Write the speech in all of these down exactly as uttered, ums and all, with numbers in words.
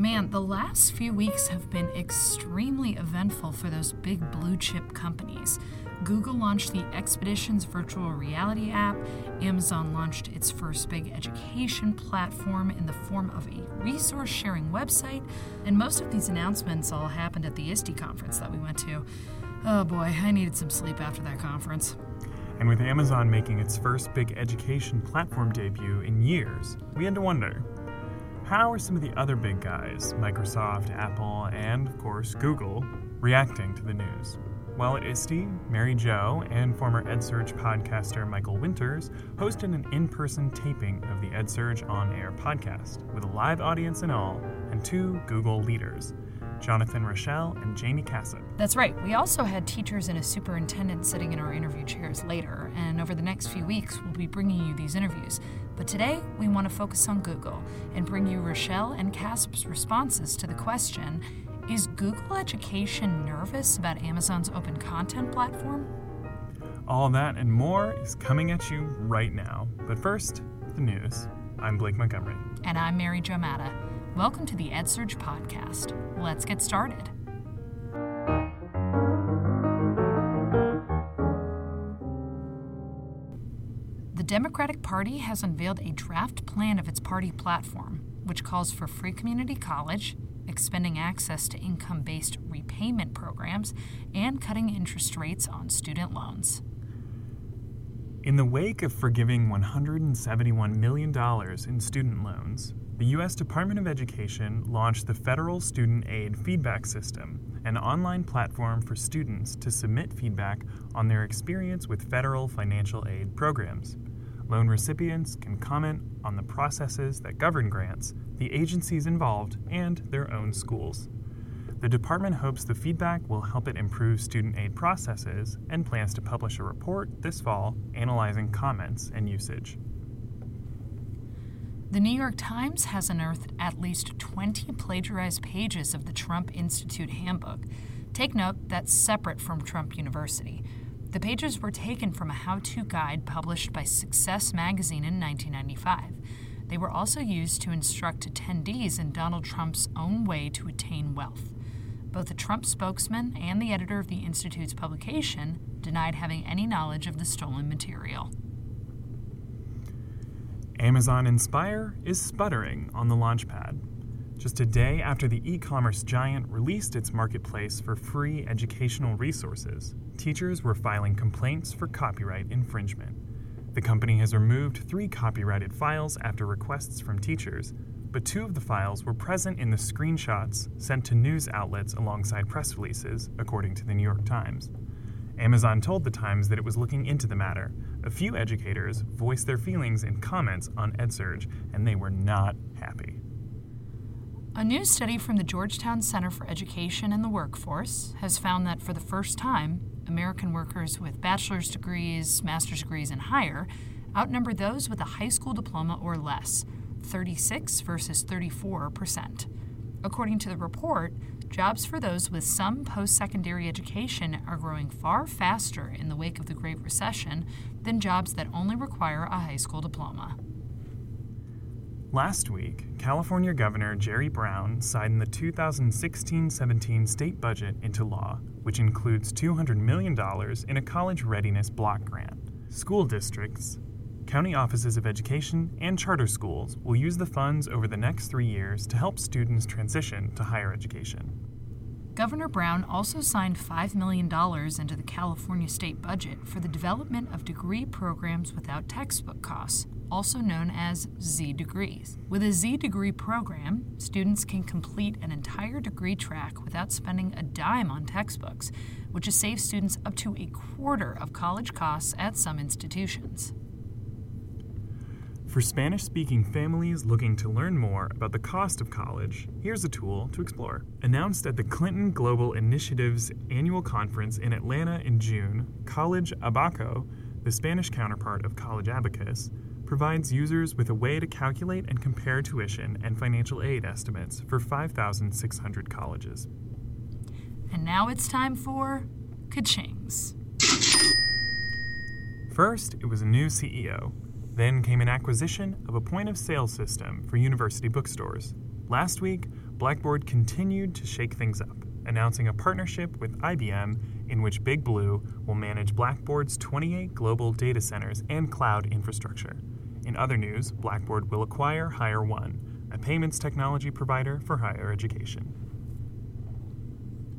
Man, the last few weeks have been extremely eventful for those big blue chip companies. Google launched the Expeditions virtual reality app. Amazon launched its first big education platform in the form of a resource sharing website. And most of these announcements all happened at the I S T E conference that we went to. Oh boy, I needed some sleep after that conference. And with Amazon making its first big education platform debut in years, we had to wonder, how are some of the other big guys, Microsoft, Apple, and, of course, Google, reacting to the news? Well, at I S T E, Mary Jo and former EdSurge podcaster Michael Winters hosted an in-person taping of the EdSurge On Air podcast with a live audience and all, and two Google leaders, Jonathan Rochelle and Jamie Cassett. That's right. We also had teachers and a superintendent sitting in our interview chairs later, and over the next few weeks, we'll be bringing you these interviews. But today, we want to focus on Google and bring you Rochelle and Cassett's responses to the question, is Google Education nervous about Amazon's open content platform? All that and more is coming at you right now. But first, the news. I'm Blake Montgomery. And I'm Mary Jo Madda. Welcome to the EdSurge podcast. Let's get started. The Democratic Party has unveiled a draft plan of its party platform, which calls for free community college, expanding access to income-based repayment programs, and cutting interest rates on student loans. In the wake of forgiving one hundred seventy-one million dollars in student loans, the U S Department of Education launched the Federal Student Aid Feedback System, an online platform for students to submit feedback on their experience with federal financial aid programs. Loan recipients can comment on the processes that govern grants, the agencies involved, and their own schools. The department hopes the feedback will help it improve student aid processes and plans to publish a report this fall analyzing comments and usage. The New York Times has unearthed at least twenty plagiarized pages of the Trump Institute handbook. Take note, that's separate from Trump University. The pages were taken from a how-to guide published by Success magazine in nineteen ninety-five. They were also used to instruct attendees in Donald Trump's own way to attain wealth. Both the Trump spokesman and the editor of the Institute's publication denied having any knowledge of the stolen material. Amazon Inspire is sputtering on the launchpad. Just a day after the e-commerce giant released its marketplace for free educational resources, teachers were filing complaints for copyright infringement. The company has removed three copyrighted files after requests from teachers, but two of the files were present in the screenshots sent to news outlets alongside press releases, according to the New York Times. Amazon told the Times that it was looking into the matter. A few educators voiced their feelings in comments on EdSurge, and they were not happy. A new study from the Georgetown Center for Education and the Workforce has found that for the first time, American workers with bachelor's degrees, master's degrees, and higher outnumber those with a high school diploma or less, thirty-six versus thirty-four percent. According to the report, jobs for those with some post-secondary education are growing far faster in the wake of the Great Recession than jobs that only require a high school diploma. Last week, California Governor Jerry Brown signed the two thousand sixteen seventeen state budget into law, which includes two hundred million dollars in a college readiness block grant. School districts, county offices of education, and charter schools will use the funds over the next three years to help students transition to higher education. Governor Brown also signed five million dollars into the California state budget for the development of degree programs without textbook costs, also known as Z degrees. With a Z degree program, students can complete an entire degree track without spending a dime on textbooks, which has saved students up to a quarter of college costs at some institutions. For Spanish-speaking families looking to learn more about the cost of college, here's a tool to explore. Announced at the Clinton Global Initiatives annual conference in Atlanta in June, College Abaco, the Spanish counterpart of College Abacus, provides users with a way to calculate and compare tuition and financial aid estimates for five thousand six hundred colleges. And now it's time for Ka-chings. First, it was a new C E O. Then came an acquisition of a point-of-sale system for university bookstores. Last week, Blackboard continued to shake things up, announcing a partnership with I B M in which Big Blue will manage Blackboard's twenty-eight global data centers and cloud infrastructure. In other news, Blackboard will acquire Higher One, a payments technology provider for higher education.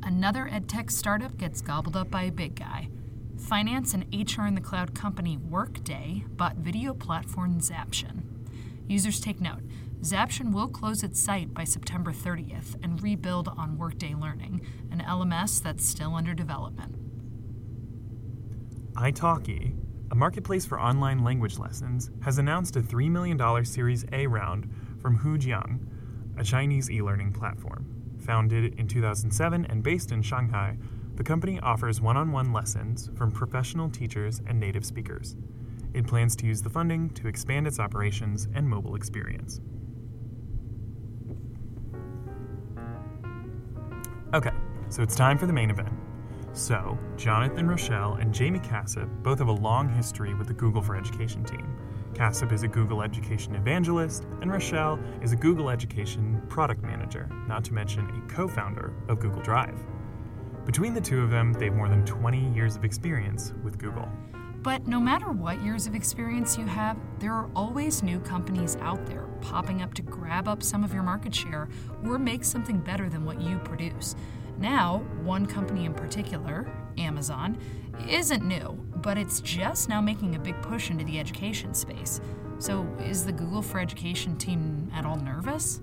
Another edtech startup gets gobbled up by a big guy. Finance and H R in the cloud company Workday bought video platform Zaption. Users take note. Zaption will close its site by September thirtieth and rebuild on Workday Learning, an L M S that's still under development. iTalki, a marketplace for online language lessons, has announced a three million dollars Series A round from Hujiang, a Chinese e-learning platform. Founded in two thousand seven and based in Shanghai, the company offers one-on-one lessons from professional teachers and native speakers. It plans to use the funding to expand its operations and mobile experience. Okay, so it's time for the main event. So, Jonathan Rochelle and Jamie Cassett both have a long history with the Google for Education team. Cassett is a Google Education evangelist, and Rochelle is a Google Education product manager, not to mention a co-founder of Google Drive. Between the two of them, they have more than twenty years of experience with Google. But no matter what years of experience you have, there are always new companies out there popping up to grab up some of your market share or make something better than what you produce. Now, one company in particular, Amazon, isn't new, but it's just now making a big push into the education space. So is the Google for Education team at all nervous?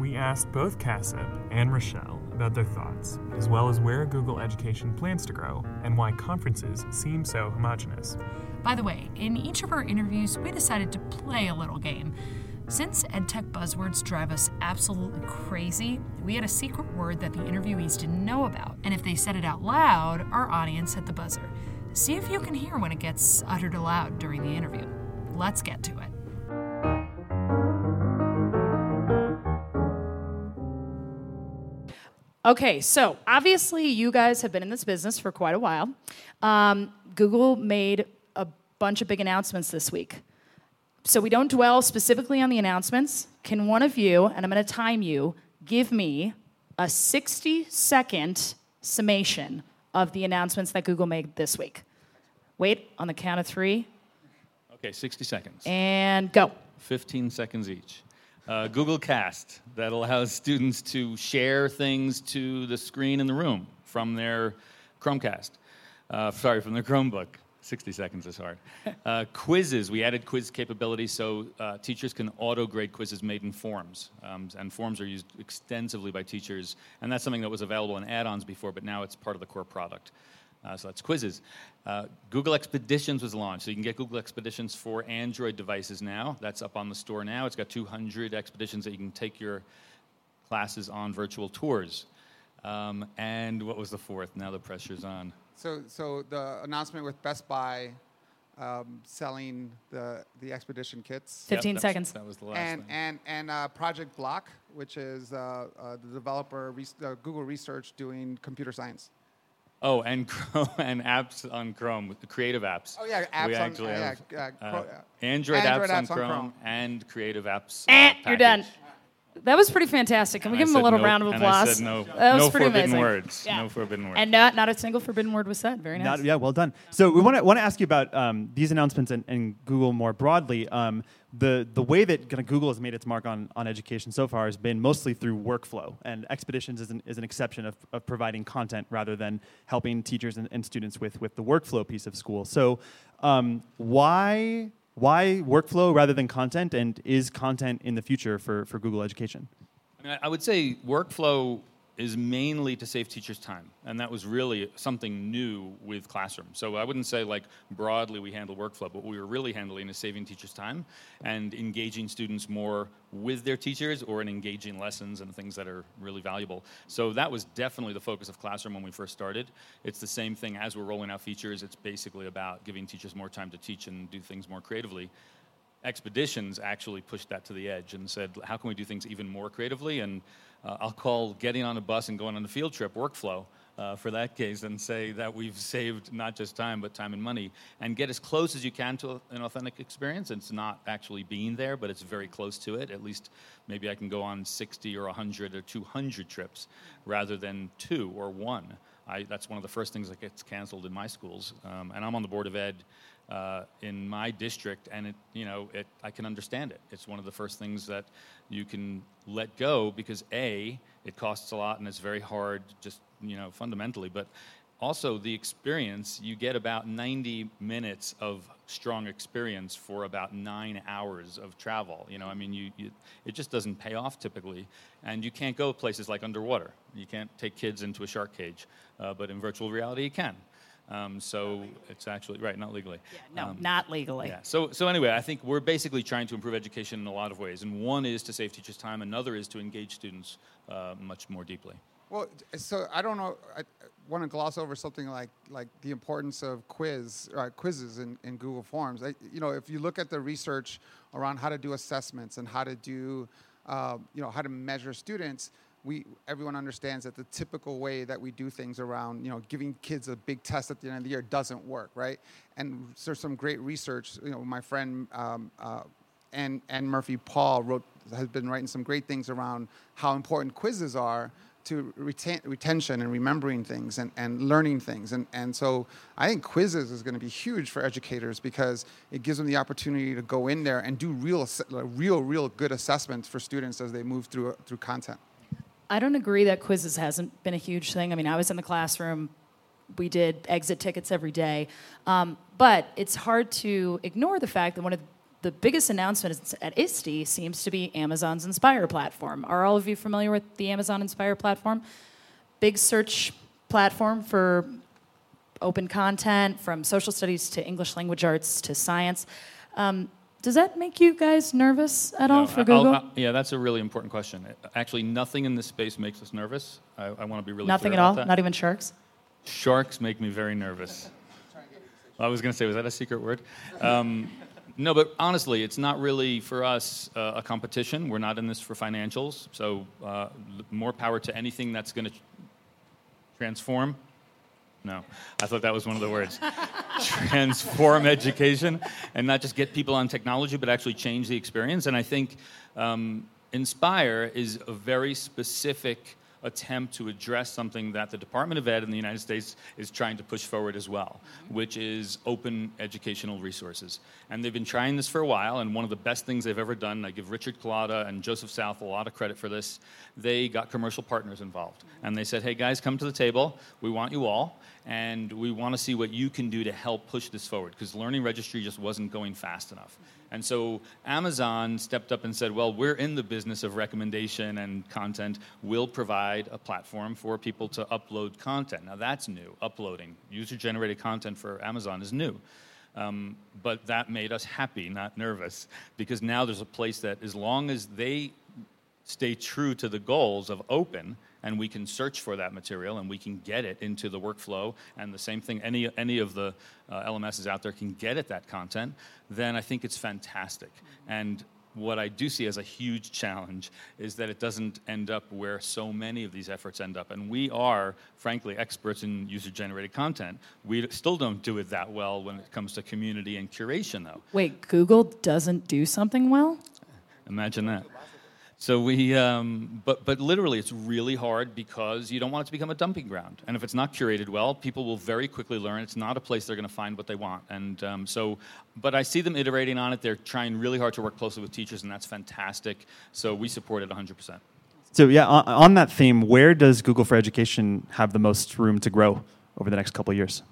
We asked both Cassett and Rochelle about their thoughts, as well as where Google Education plans to grow and why conferences seem so homogenous. By the way, in each of our interviews, we decided to play a little game. Since edtech buzzwords drive us absolutely crazy, we had a secret word that the interviewees didn't know about, and if they said it out loud, our audience hit the buzzer. See if you can hear when it gets uttered aloud during the interview. Let's get to it. Okay, so obviously you guys have been in this business for quite a while. Um, Google made a bunch of big announcements this week. So we don't dwell specifically on the announcements. Can one of you, and I'm going to time you, give me a sixty-second summation of the announcements that Google made this week? Wait, on the count of three. Okay, sixty seconds. And go. fifteen seconds each. Uh, Google Cast, that allows students to share things to the screen in the room from their Chromecast. Uh, sorry, from their Chromebook. sixty seconds is hard. Uh, quizzes, we added quiz capability so uh, teachers can auto-grade quizzes made in forms. Um, and forms are used extensively by teachers. And that's something that was available in add-ons before, but now it's part of the core product. Uh, so that's quizzes. Uh, Google Expeditions was launched, so you can get Google Expeditions for Android devices now. That's up on the store now. It's got two hundred expeditions that you can take your classes on virtual tours. Um, and what was the fourth? Now the pressure's on. So, so the announcement with Best Buy um, selling the the expedition kits. Fifteen yep, seconds. That was the last. And thing. and and uh, Project Block, which is uh, uh, the developer res- uh, Google Research doing computer science. Oh, and Chrome, and apps on Chrome with the creative apps. Oh yeah, apps we on actually uh, have, yeah, uh, uh, Android, Android apps, apps on, Chrome on Chrome and creative apps. Eh, uh, you're done. That was pretty fantastic. Can we and give I him a little no, round of applause? I said no, that was no pretty forbidden amazing. Words. Yeah. No forbidden words. And not, not a single forbidden word was said. Very nice. Not, yeah, well done. So we want to want to ask you about um, these announcements and, and Google more broadly. Um, the the way that kind of Google has made its mark on, on education so far has been mostly through workflow. And Expeditions is an, is an exception of, of providing content rather than helping teachers and, and students with, with the workflow piece of school. So um, why... Why workflow rather than content, and is content in the future for, for Google Education? I mean, I would say workflow is mainly to save teachers time, and that was really something new with Classroom. So I wouldn't say like broadly we handle workflow, but what we were really handling is saving teachers time and engaging students more with their teachers or in engaging lessons and things that are really valuable. So that was definitely the focus of Classroom when we first started. It's the same thing as we're rolling out features. It's basically about giving teachers more time to teach and do things more creatively. Expeditions actually pushed that to the edge and said, how can we do things even more creatively? And uh, I'll call getting on a bus and going on a field trip workflow, Uh, for that case, and say that we've saved not just time, but time and money, and get as close as you can to an authentic experience. It's not actually being there, but it's very close to it. At least maybe I can go on sixty or one hundred or two hundred trips rather than two or one. I, that's one of the first things that gets canceled in my schools. Um, and I'm on the Board of Ed uh, in my district, and it, you know, it, I can understand it. It's one of the first things that you can let go because, A, it costs a lot and it's very hard just you know, fundamentally, but also the experience, you get about ninety minutes of strong experience for about nine hours of travel. You know, I mean, you, you it just doesn't pay off typically, and you can't go places like underwater. You can't take kids into a shark cage, uh, but in virtual reality you can. Um, so it's actually, right, not legally. Yeah, no, um, not legally. Yeah. So so anyway, I think we're basically trying to improve education in a lot of ways, and one is to save teachers time, another is to engage students uh, much more deeply. Well, so I don't know, I want to gloss over something like, like the importance of quiz uh, quizzes in, in Google Forms. I, you know, if you look at the research around how to do assessments and how to do, uh, you know, how to measure students, we everyone understands that the typical way that we do things around, you know, giving kids a big test at the end of the year doesn't work, right? And there's some great research, you know, my friend, um, uh, Ann, Ann Murphy Paul wrote, has been writing some great things around how important quizzes are to retain, retention and remembering things and, and learning things. And, and so I think quizzes is going to be huge for educators because it gives them the opportunity to go in there and do real, real, real good assessments for students as they move through through content. I don't agree that quizzes hasn't been a huge thing. I mean, I was in the classroom. We did exit tickets every day. Um, but it's hard to ignore the fact that one of the The biggest announcement at I S T E seems to be Amazon's Inspire platform. Are all of you familiar with the Amazon Inspire platform? Big search platform for open content, from social studies to English language arts to science. Um, does that make you guys nervous at all no, for Google? I'll, I'll, yeah, that's a really important question. Actually, nothing in this space makes us nervous. I, I want to be really nothing clear at all. About that. Not even sharks. Sharks make me very nervous. I was going to say, was that a secret word? Um, No, but honestly, it's not really for us uh, a competition. We're not in this for financials. So uh, more power to anything that's going to tr- transform. No, I thought that was one of the words. Transform education and not just get people on technology, but actually change the experience. And I think um, Inspire is a very specific attempt to address something that the Department of Ed in the United States is trying to push forward as well, mm-hmm. which is open educational resources. And they've been trying this for a while, and one of the best things they've ever done, I give Richard Kolada and Joseph South a lot of credit for this, they got commercial partners involved. Mm-hmm. And they said, hey guys, come to the table, we want you all, and we want to see what you can do to help push this forward, because Learning Registry just wasn't going fast enough. Mm-hmm. And so Amazon stepped up and said, well, we're in the business of recommendation and content. We'll provide a platform for people to upload content. Now, that's new, uploading. User-generated content for Amazon is new. Um, but that made us happy, not nervous, because now there's a place that as long as they stay true to the goals of open, and we can search for that material, and we can get it into the workflow, and the same thing, any any of the uh, L M Ses out there can get at that content, then I think it's fantastic. And what I do see as a huge challenge is that it doesn't end up where so many of these efforts end up. And we are, frankly, experts in user-generated content. We still don't do it that well when it comes to community and curation, though. Wait, Google doesn't do something well? Imagine that. So we, um, but but literally, it's really hard because you don't want it to become a dumping ground. And if it's not curated well, people will very quickly learn it's not a place they're going to find what they want. And um, so, but I see them iterating on it. They're trying really hard to work closely with teachers, and that's fantastic. So we support it one hundred percent. So yeah, on, on that theme, where does Google for Education have the most room to grow over the next couple of years?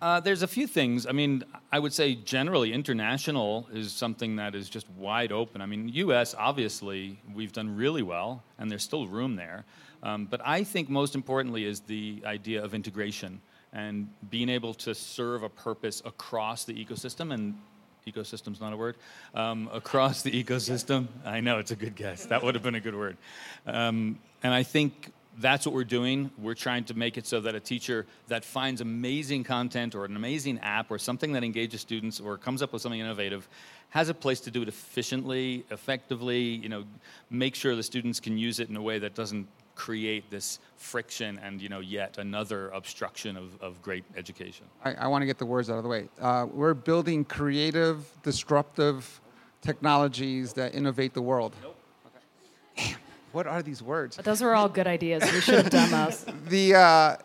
Uh, there's a few things. I mean, I would say generally international is something that is just wide open. I mean, U S, obviously, we've done really well, and there's still room there. Um, but I think most importantly is the idea of integration and being able to serve a purpose across the ecosystem. And ecosystem's not a word. Um, across the ecosystem. I know, it's a good guess. That would have been a good word. Um, and I think that's what we're doing. We're trying to make it so that a teacher that finds amazing content or an amazing app or something that engages students or comes up with something innovative has a place to do it efficiently, effectively, you know, make sure the students can use it in a way that doesn't create this friction and, you know, yet another obstruction of, of great education. I, I want to get the words out of the way. Uh, we're building creative, disruptive technologies that innovate the world. Nope. Okay. Damn, what are these words? But those were all good ideas. We should have done those. The, uh,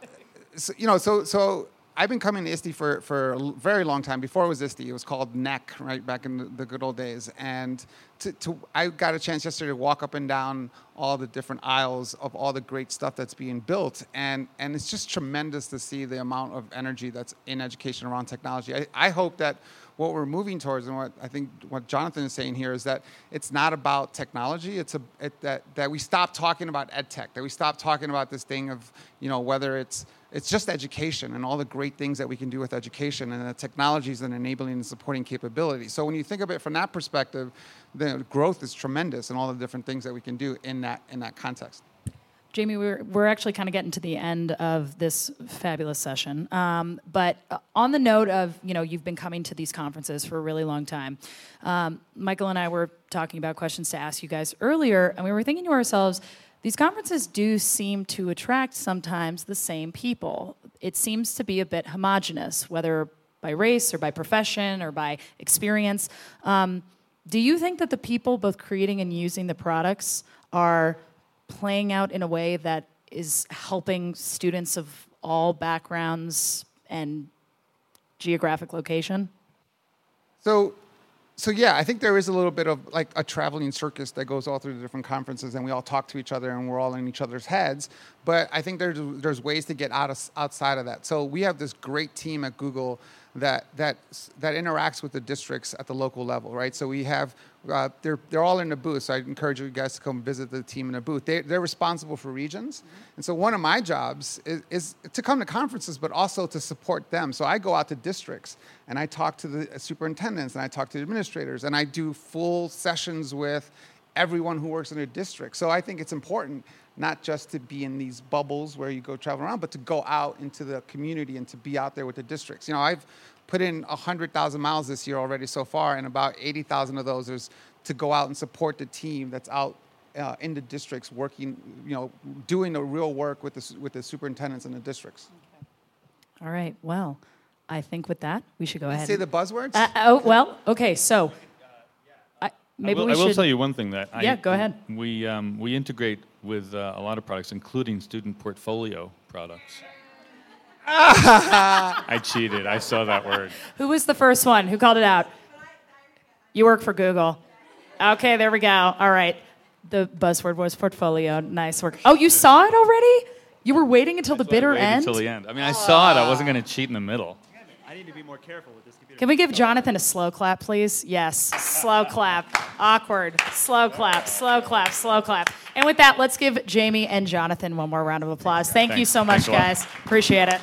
so, you know, so so I've been coming to ISTE for, for a very long time. Before it was ISTE, it was called N E C, right, back in the, the good old days. And to, to I got a chance yesterday to walk up and down all the different aisles of all the great stuff that's being built. And, and it's just tremendous to see the amount of energy that's in education around technology. I, I hope that what we're moving towards, and what I think what Jonathan is saying here, is that it's not about technology. It's a, it, that that we stop talking about ed tech, that we stop talking about this thing of, you know, whether it's it's just education and all the great things that we can do with education and the technologies and enabling and supporting capability. So when you think of it from that perspective, the growth is tremendous and all the different things that we can do in that in that context. Jamie, we're we're actually kind of getting to the end of this fabulous session. Um, but on the note of, you know, you've been coming to these conferences for a really long time. Um, Michael and I were talking about questions to ask you guys earlier, and we were thinking to ourselves, these conferences do seem to attract sometimes the same people. It seems to be a bit homogenous, whether by race or by profession or by experience. Um, do you think that the people both creating and using the products are playing out in a way that is helping students of all backgrounds and geographic location? So, so yeah, I think there is a little bit of like a traveling circus that goes all through the different conferences, and we all talk to each other, and we're all in each other's heads. But I think there's there's ways to get out of, outside of that. So we have this great team at Google that that that interacts with the districts at the local level, right? So we have uh, they're they're all in the booth. So I encourage you guys to come visit the team in the booth. They they're responsible for regions, mm-hmm. and so one of my jobs is, is to come to conferences, but also to support them. So I go out to districts and I talk to the superintendents and I talk to the administrators and I do full sessions with everyone who works in a district. So I think it's important not just to be in these bubbles where you go travel around, but to go out into the community and to be out there with the districts. You know, I've put in one hundred thousand miles this year already so far, and about eighty thousand of those is to go out and support the team that's out uh, in the districts working, you know, doing the real work with the, with the superintendents in the districts. Okay. All right, well, I think with that, we should go Did ahead. Say and... the buzzwords? Uh, oh, well, okay, so... Maybe I, will, we I should... will tell you one thing that yeah, I, go ahead. We um, we integrate with uh, a lot of products, including student portfolio products. I cheated. I saw that word. Who was the first one? Who called it out? You work for Google. Okay, there we go. All right. The buzzword was portfolio. Nice work. Oh, you saw it already? You were waiting until the bitter end? Until the end. I mean, I saw it. I wasn't going to cheat in the middle. I need to be more careful with this computer. Can we give Jonathan a slow clap, please? Yes, slow clap. Awkward. Slow clap, slow clap, slow clap. And with that, let's give Jamie and Jonathan one more round of applause. Thank Thanks. you so much, guys. Appreciate it.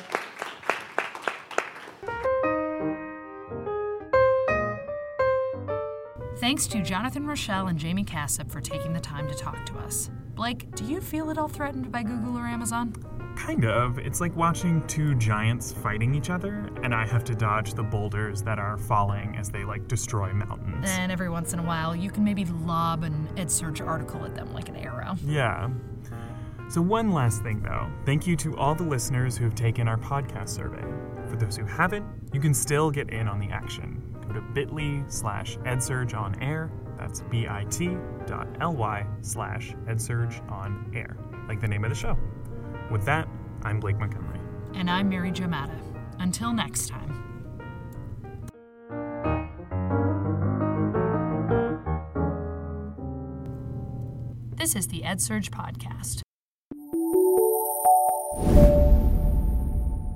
Thanks to Jonathan Rochelle and Jamie Cassett for taking the time to talk to us. Blake, do you feel at all threatened by Google or Amazon? Kind of. It's like watching two giants fighting each other, and I have to dodge the boulders that are falling as they, like, destroy mountains. And every once in a while, you can maybe lob an EdSurge article at them like an arrow. Yeah. So one last thing, though. Thank you to all the listeners who have taken our podcast survey. For those who haven't, you can still get in on the action. Go to bit.ly slash EdSurge on air. That's bit.ly slash EdSurge on air, like the name of the show. With that, I'm Blake Montgomery. And I'm Mary Jo Madda. Until next time. This is the EdSurge Podcast.